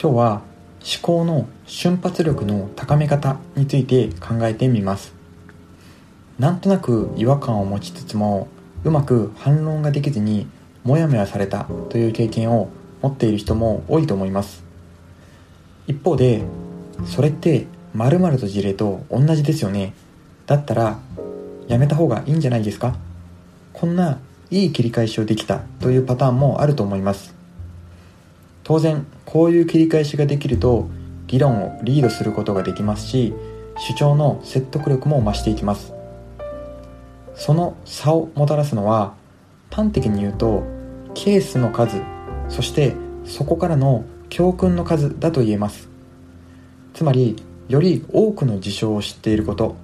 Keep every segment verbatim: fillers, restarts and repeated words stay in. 今日は思考の瞬発力の高め方について考えてみます。なんとなく違和感を持ちつつもうまく反論ができずにモヤモヤされたという経験を持っている人も多いと思います。一方でそれって〇〇と事例と同じですよね、だったらやめた方がいいんじゃないですか、こんないい切り返しをできたというパターンもあると思います。当然こういう切り返しができると議論をリードすることができますし、主張の説得力も増していきます。その差をもたらすのは端的に言うとケースの数、そしてそこからの教訓の数だと言えます。つまりより多くの事象を知っていること、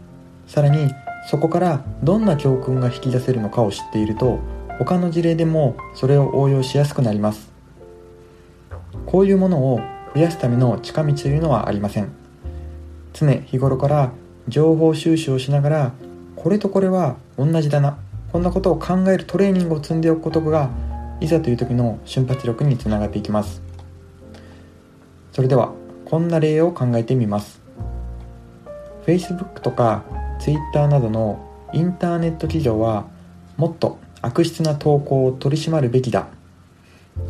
さらにそこからどんな教訓が引き出せるのかを知っていると他の事例でもそれを応用しやすくなります。こういうものを増やすための近道というのはありません。常日頃から情報収集をしながらこれとこれは同じだな、こんなことを考えるトレーニングを積んでおくことがいざという時の瞬発力につながっていきます。それではこんな例を考えてみます。 Facebook とか Twitter などのインターネット企業はもっと悪質な投稿を取り締まるべきだ、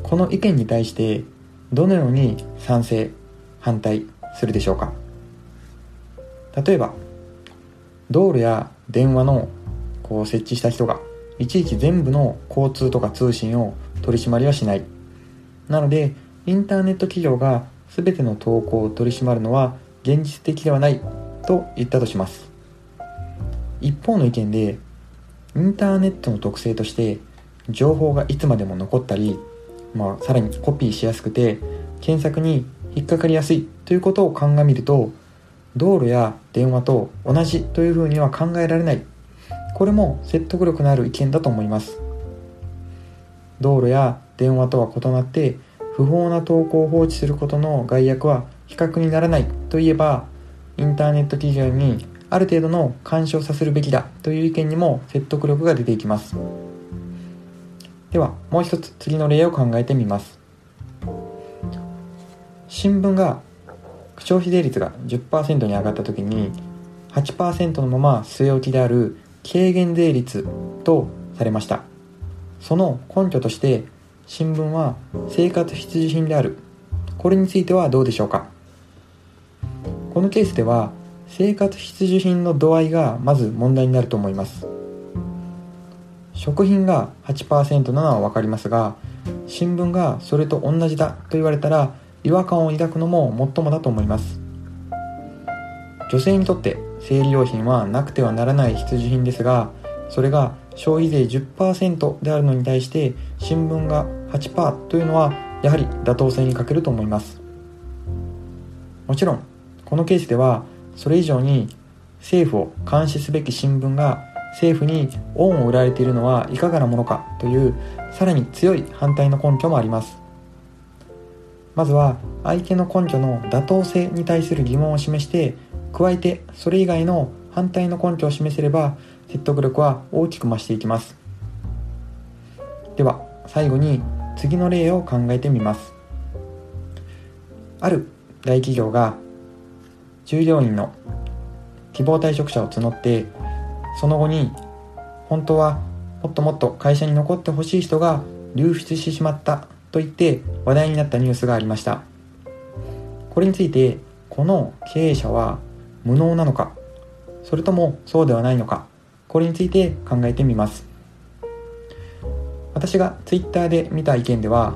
この意見に対してどのように賛成反対するでしょうか。例えば道路や電話のこう設置した人がいちいち全部の交通とか通信を取り締まりはしない、なのでインターネット企業が全ての投稿を取り締まるのは現実的ではないと言ったとします。一方の意見でインターネットの特性として情報がいつまでも残ったり、まあ、さらにコピーしやすくて検索に引っかかりやすいということを鑑みると道路や電話と同じというふうには考えられない、これも説得力のある意見だと思います。道路や電話とは異なって不法な投稿を放置することの害悪は比較にならないといえばインターネット企業にある程度の干渉させるべきだという意見にも説得力が出ていきます。ではもう一つ次の例を考えてみます。新聞が消費税率が じゅっパーセント に上がった時に はちパーセント のまま据え置きである軽減税率とされました。その根拠として新聞は生活必需品である、これについてはどうでしょうか。このケースでは生活必需品の度合いがまず問題になると思います。食品が はちパーセント なのは分かりますが、新聞がそれと同じだと言われたら違和感を抱くのももっともだと思います。女性にとって生理用品はなくてはならない必需品ですが、それが消費税 じゅっパーセント であるのに対して新聞が はちパーセント というのはやはり妥当性に欠けると思います。もちろんこのケースではそれ以上に政府を監視すべき新聞が政府に恩を売られているのはいかがなものかというさらに強い反対の根拠もあります。まずは相手の根拠の妥当性に対する疑問を示して、加えてそれ以外の反対の根拠を示せれば説得力は大きく増していきます。では最後に次の例を考えてみます。ある大企業が従業員の希望退職者を募って、その後に本当はもっともっと会社に残ってほしい人が流出してしまったと言って話題になったニュースがありました。これについてこの経営者は無能なのか、それともそうではないのか、これについて考えてみます。私がツイッターで見た意見では、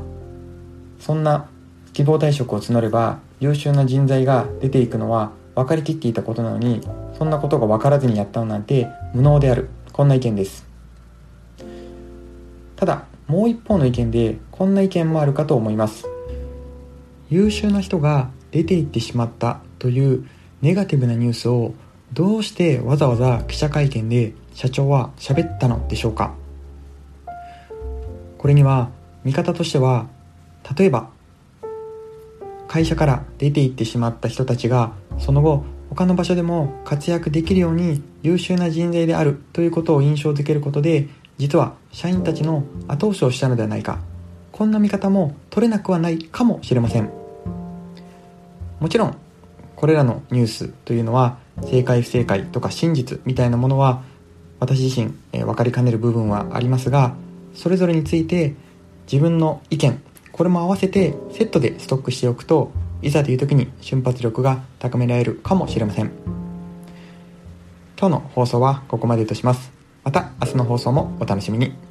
そんな希望退職を募れば優秀な人材が出ていくのは分かりきっていたことなのに、そんなことが分からずにやったのなんて無能である、こんな意見です。ただもう一方の意見でこんな意見もあるかと思います。優秀な人が出ていってしまったというネガティブなニュースをどうしてわざわざ記者会見で社長は喋ったのでしょうか。これには見方としては、例えば会社から出ていってしまった人たちがその後他の場所でも活躍できるように優秀な人材であるということを印象づけることで、実は社員たちの後押しをしたのではないか、こんな見方も取れなくはないかもしれません。もちろんこれらのニュースというのは正解不正解とか真実みたいなものは私自身、えー、分かりかねる部分はありますが、それぞれについて自分の意見、これも合わせてセットでストックしておくと、いざという時に瞬発力が高められるかもしれません。今日の放送はここまでとします。また明日の放送もお楽しみに。